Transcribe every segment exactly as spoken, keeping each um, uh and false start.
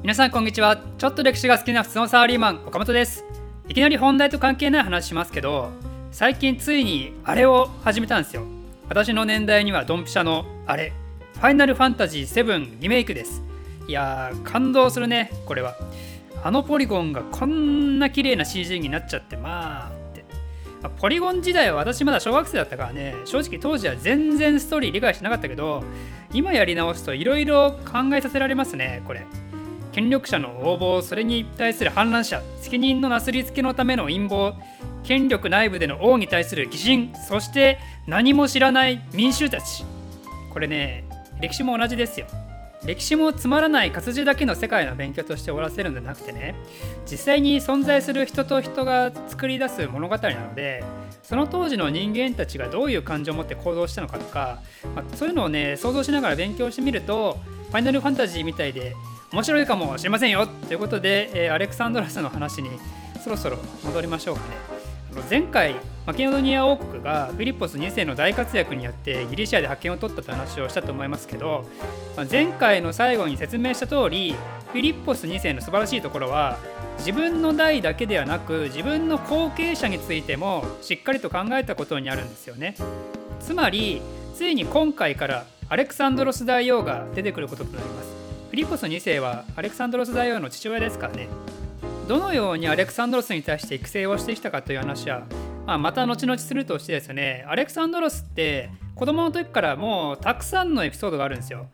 皆さんこんにちは。ちょっと歴史が好きな普通のサラリーマン岡本です。いきなり本題と関係ない話しますけど、最近ついにあれを始めたんですよ。私の年代にはドンピシャのあれ、ファイナルファンタジーセブンリメイクです。いやー感動するね。これはあのポリゴンがこんな綺麗な シージー になっちゃって、まあって、まあ、ポリゴン時代は私まだ小学生だったからね、正直当時は全然ストーリー理解しなかったけど、今やり直すといろいろ考えさせられますね。これ権力者の横暴、それに対する反乱者、責任のなすりつけのための陰謀、権力内部での王に対する疑心、そして何も知らない民衆たち。これね、歴史も同じですよ。歴史もつまらない活字だけの世界の勉強として終わらせるんじゃなくてね、実際に存在する人と人が作り出す物語なので、その当時の人間たちがどういう感情を持って行動したのかとか、まあ、そういうのをね想像しながら勉強してみると、ファイナルファンタジーみたいで面白いかもしれませんよということで、えー、アレクサンドラスの話にそろそろ戻りましょうかね。あの前回マケドニア王国がフィリッポスにせいの大活躍によってギリシアで覇権を取ったと話をしたと思いますけど、前回の最後に説明した通り、フィリッポスにせいの素晴らしいところは、自分の代だけではなく自分の後継者についてもしっかりと考えたことにあるんですよね。つまりついに今回からアレクサンドロス大王が出てくることとなります。フィリッポスに世はアレクサンドロス大王の父親ですからね。どのようにアレクサンドロスに対して育成をしてきたかという話は、まあ、また後々するとしてですね、アレクサンドロスって子供の時からもうたくさんのエピソードがあるんですよ。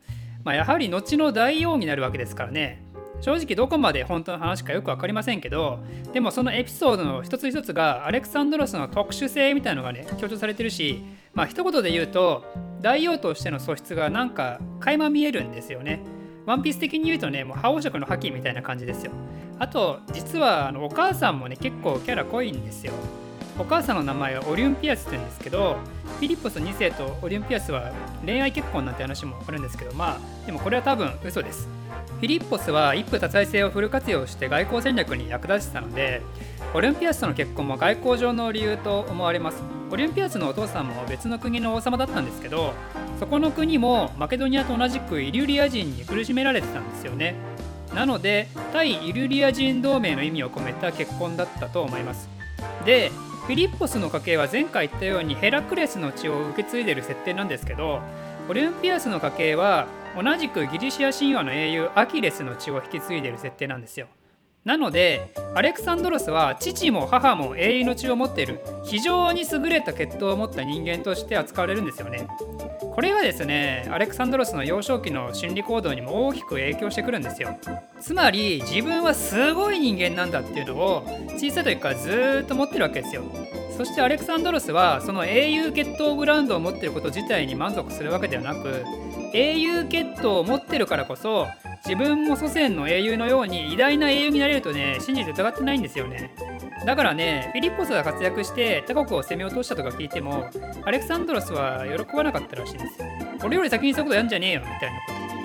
まあ、やはり後の大王になるわけですからね。正直どこまで本当の話かよく分かりませんけど、でもそのエピソードの一つ一つがアレクサンドロスの特殊性みたいなのがね強調されてるし、まあ一言で言うと大王としての素質がなんか垣間見えるんですよね。ワンピース的に言うとね、もう覇王色の覇気みたいな感じですよ。あと実はあのお母さんもね結構キャラ濃いんですよ。お母さんの名前はオリュンピアスって言うんですけど、フィリッポスに世とオリュンピアスは恋愛結婚なんて話もあるんですけど、まあでもこれは多分嘘です。フィリッポスは一夫多妻制をフル活用して外交戦略に役立てたので、オリュンピアスとの結婚も外交上の理由と思われます。オリュンピアスのお父さんも別の国の王様だったんですけど、そこの国もマケドニアと同じくイリュリア人に苦しめられてたんですよね。なので対イリュリア人同盟の意味を込めた結婚だったと思います。でフィリッポスの家系は前回言ったようにヘラクレスの血を受け継いでる設定なんですけど、オリュンピアスの家系は同じくギリシア神話の英雄アキレスの血を引き継いでる設定なんですよ。なのでアレクサンドロスは父も母も英雄の血を持っている非常に優れた血統を持った人間として扱われるんですよね。これはですねアレクサンドロスの幼少期の心理行動にも大きく影響してくるんですよ。つまり自分はすごい人間なんだっていうのを小さい時からずっと持ってるわけですよ。そしてアレクサンドロスはその英雄血統ブランドを持っていること自体に満足するわけではなく、英雄血統を持ってるからこそ自分も祖先の英雄のように偉大な英雄になれるとね信じて疑ってないんですよね。だからねフィリッポスが活躍して他国を攻め落としたとか聞いてもアレクサンドロスは喜ばなかったらしいんですよ。俺より先にそういうことやんじゃねえよみたいなこと言っ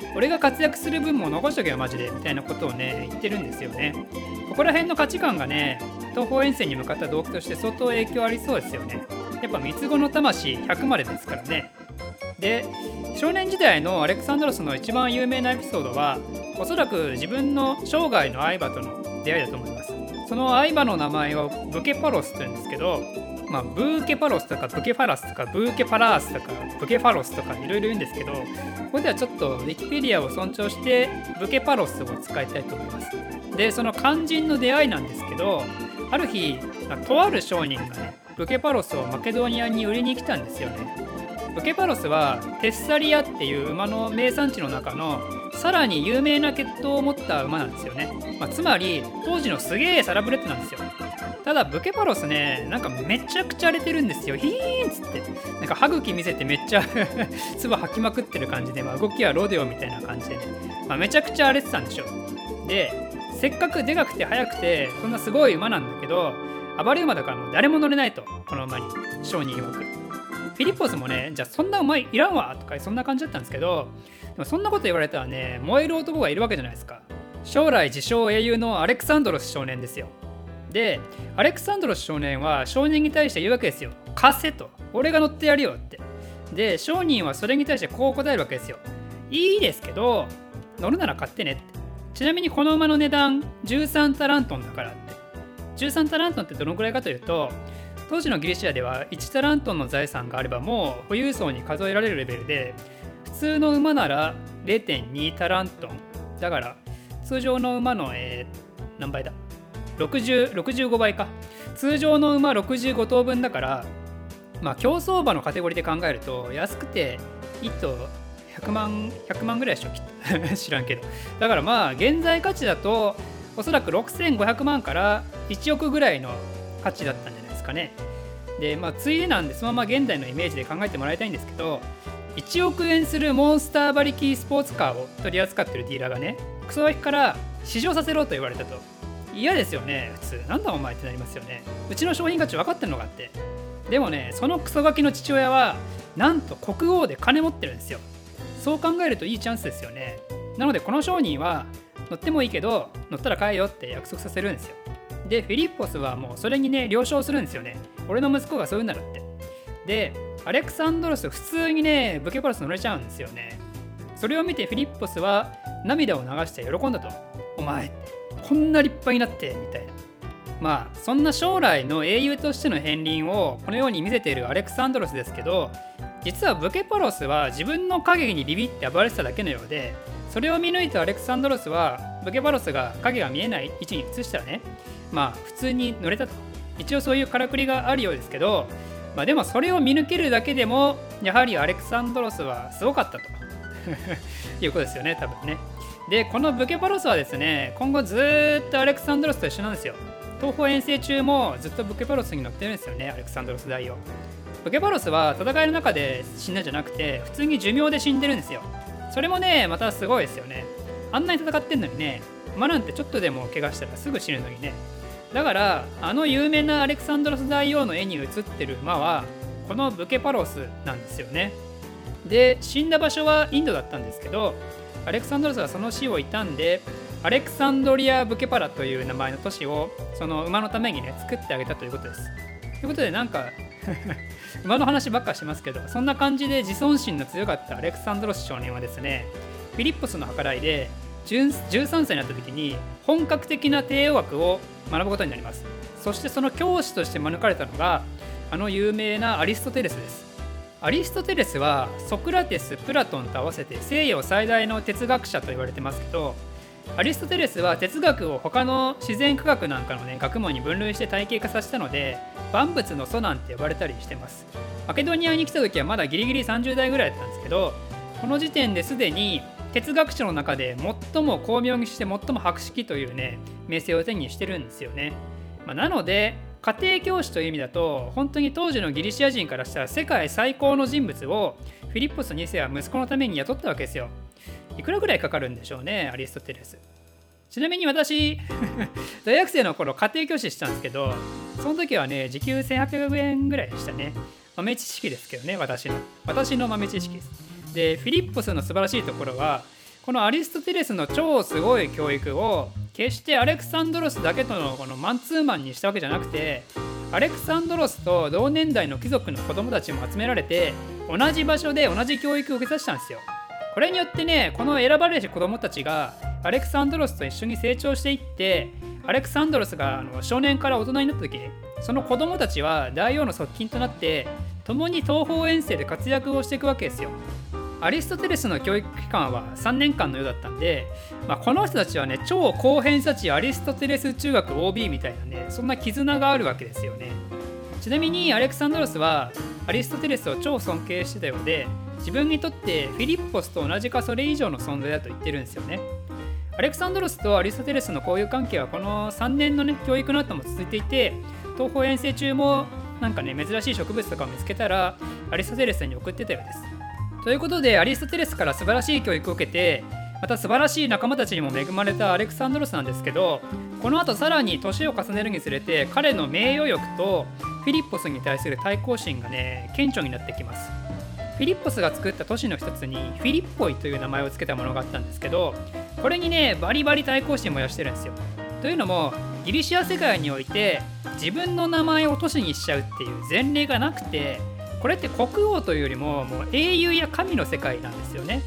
て、俺が活躍する分も残しとけよマジでみたいなことをね言ってるんですよね。ここら辺の価値観がね東方遠征に向かった動機として相当影響ありそうですよね。やっぱ三つ子の魂ひゃくまでですからね。で少年時代のアレクサンドロスの一番有名なエピソードはおそらく自分の生涯の相葉との出会いだと思います。その相葉の名前はブケパロスというんですけど、まあ、ブーケパロスとかブケファラスとかブーケパラースとかブケファロスとかいろいろ言うんですけど、ここではちょっとウィキペディアを尊重してブケパロスを使いたいと思います。でその肝心の出会いなんですけど、ある日とある商人がねブケパロスをマケドニアに売りに来たんですよね。ブケパロスはテッサリアっていう馬の名産地の中のさらに有名な血統を持った馬なんですよね。まあ、つまり当時のすげえサラブレッドなんですよ。ただブケパロスねなんかめちゃくちゃ荒れてるんですよ。ヒーンっつってなんか歯茎見せてめっちゃ唾吐きまくってる感じで、まあ、動きはロデオみたいな感じでね、まあ、めちゃくちゃ荒れてたんでしょ。でせっかくでかくて速くてそんなすごい馬なんだけど暴れ馬だからもう誰も乗れないと、この馬に商人曰く。フィリッポスもねじゃあそんなうまいいらんわとかそんな感じだったんですけど、でもそんなこと言われたらね燃える男がいるわけじゃないですか。将来自称英雄のアレクサンドロス少年ですよ。でアレクサンドロス少年は少年に対して言うわけですよ。貸せと、俺が乗ってやるよって。で商人はそれに対してこう答えるわけですよ。いいですけど乗るなら買ってねって。ちなみにこの馬の値段じゅうさんタラントンだからって、じゅうさんタラントンってどのくらいかというと、当時のギリシアではいちタラントンの財産があればもう富裕層に数えられるレベルで、普通の馬なら れいてんにタラントンだから、通常の馬の、えー、何倍だ、ろくじゅう、ろくじゅうごばいか。通常の馬ろくじゅうごとうぶんだから、まあ、競走馬のカテゴリーで考えると安くていっとうひゃくまんぐらいでしょきっと知らんけど、だからまあ現在価値だとおそらくろくせんごひゃくまんからいちおくぐらいの価値だったんじゃないですかね。でまあついでなんでそのまま現代のイメージで考えてもらいたいんですけど、いちおくえんするモンスター馬力スポーツカーを取り扱ってるディーラーがね、クソガキから試乗させろと言われたと。嫌ですよね普通、なんだお前ってなりますよね。うちの商品価値分かってんのかって。でもね、そのクソガキの父親はなんと国王で金持ってるんですよ。そう考えるといいチャンスですよね。なのでこの商人は乗ってもいいけど乗ったら買えよって約束させるんですよ。でフィリッポスはもうそれにね了承するんですよね。俺の息子がそう言うならって。でアレクサンドロス普通にねブケパルス乗れちゃうんですよね。それを見てフィリッポスは涙を流して喜んだと。お前こんな立派になってみたいな。まあそんな将来の英雄としての片鱗をこのように見せているアレクサンドロスですけど、実はブケパロスは自分の影にビビって暴れてただけのようで、それを見抜いたアレクサンドロスはブケパロスが影が見えない位置に移したらね、まあ普通に乗れたと。一応そういうからくりがあるようですけど、まあでもそれを見抜けるだけでもやはりアレクサンドロスはすごかったということですよね多分ね。でこのブケパロスはですね、今後ずっとアレクサンドロスと一緒なんですよ。東方遠征中もずっとブケパロスに乗ってるんですよね、アレクサンドロス大王。ブケパロスは戦いの中で死んだんじゃなくて普通に寿命で死んでるんですよ。それもねまたすごいですよね。あんなに戦ってんのにね、馬なんてちょっとでも怪我したらすぐ死ぬのにね。だからあの有名なアレクサンドロス大王の絵に写ってる馬はこのブケパロスなんですよね。で死んだ場所はインドだったんですけど、アレクサンドロスはその死を悼んでアレクサンドリア・ブケパラという名前の都市をその馬のためにね作ってあげたということです。ということでなんか馬の話ばっかしてますけど、そんな感じで自尊心の強かったアレクサンドロス少年はですね、フィリッポスの計らいでじゅうさんさいになった時に本格的な帝王学を学ぶことになります。そしてその教師として免れたのがあの有名なアリストテレスです。アリストテレスはソクラテス、プラトンと合わせて西洋最大の哲学者と言われてますけど、アリストテレスは哲学を他の自然科学なんかの、ね、学問に分類して体系化させたので万物の祖なんて呼ばれたりしてます。マケドニアに来た時はまだギリギリさんじゅうだいぐらいだったんですけど、この時点ですでに哲学者の中で最も巧妙にして最も博識というね名声を手にしてるんですよね、まあ、なので家庭教師という意味だと本当に当時のギリシア人からしたら世界最高の人物をフィリッポスにせいは息子のために雇ったわけですよ。いくらぐらいかかるんでしょうねアリストテレス。ちなみに私大学生の頃家庭教師したんですけど、その時はね時給せんはっぴゃくえんぐらいでしたね。豆知識ですけどね、私の私の豆知識です。でフィリッポスの素晴らしいところはこのアリストテレスの超すごい教育を決してアレクサンドロスだけとのこのマンツーマンにしたわけじゃなくて、アレクサンドロスと同年代の貴族の子供たちも集められて同じ場所で同じ教育を受けさせたんですよ。これによってね、この選ばれし子供たちがアレクサンドロスと一緒に成長していって、アレクサンドロスがあの少年から大人になった時、その子供たちは大王の側近となって共に東方遠征で活躍をしていくわけですよ。アリストテレスの教育期間はさんねんかんのようだったんで、まあ、この人たちはね超高偏差値アリストテレス中学 オービー みたいなね、そんな絆があるわけですよね。ちなみにアレクサンドロスはアリストテレスを超尊敬してたようで、自分にとってフィリッポスと同じかそれ以上の存在だと言ってるんですよね。アレクサンドロスとアリストテレスの交友関係はこのさんねんのね教育の後も続いていて、東方遠征中もなんかね珍しい植物とかを見つけたらアリストテレスに送ってたようです。ということでアリストテレスから素晴らしい教育を受けて、また素晴らしい仲間たちにも恵まれたアレクサンドロスなんですけど、この後さらに年を重ねるにつれて彼の名誉欲とフィリッポスに対する対抗心がね顕著になってきます。フィリッポスが作った都市の一つにフィリッポイという名前を付けたものがあったんですけど、これにねバリバリ対抗心を燃やしてるんですよ。というのもギリシア世界において自分の名前を都市にしちゃうっていう前例がなくて、これって国王というよりも、もう英雄や神の世界なんですよね。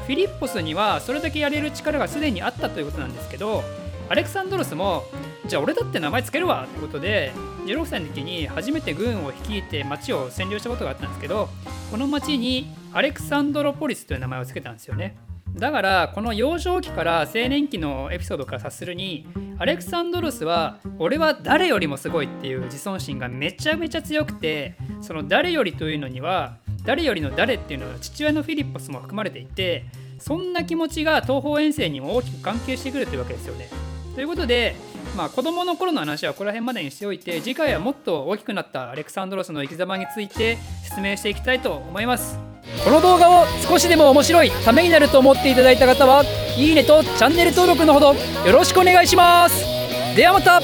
フィリッポスにはそれだけやれる力がすでにあったということなんですけど、アレクサンドロスもじゃあ俺だって名前つけるわってことで、じゅうろくさいの時に初めて軍を率いて町を占領したことがあったんですけど、この町にアレクサンドロポリスという名前をつけたんですよね。だからこの幼少期から青年期のエピソードから察するに、アレクサンドロスは俺は誰よりもすごいっていう自尊心がめちゃめちゃ強くて、その誰よりというのには誰よりの誰っていうのは父親のフィリッポスも含まれていて、そんな気持ちが東方遠征にも大きく関係してくるというわけですよね。ということで、まあ、子どもの頃の話はここら辺までにしておいて、次回はもっと大きくなったアレクサンドロスの生き様について説明していきたいと思います。この動画を少しでも面白い、ためになると思っていただいた方は、いいねとチャンネル登録のほどよろしくお願いします。ではまた。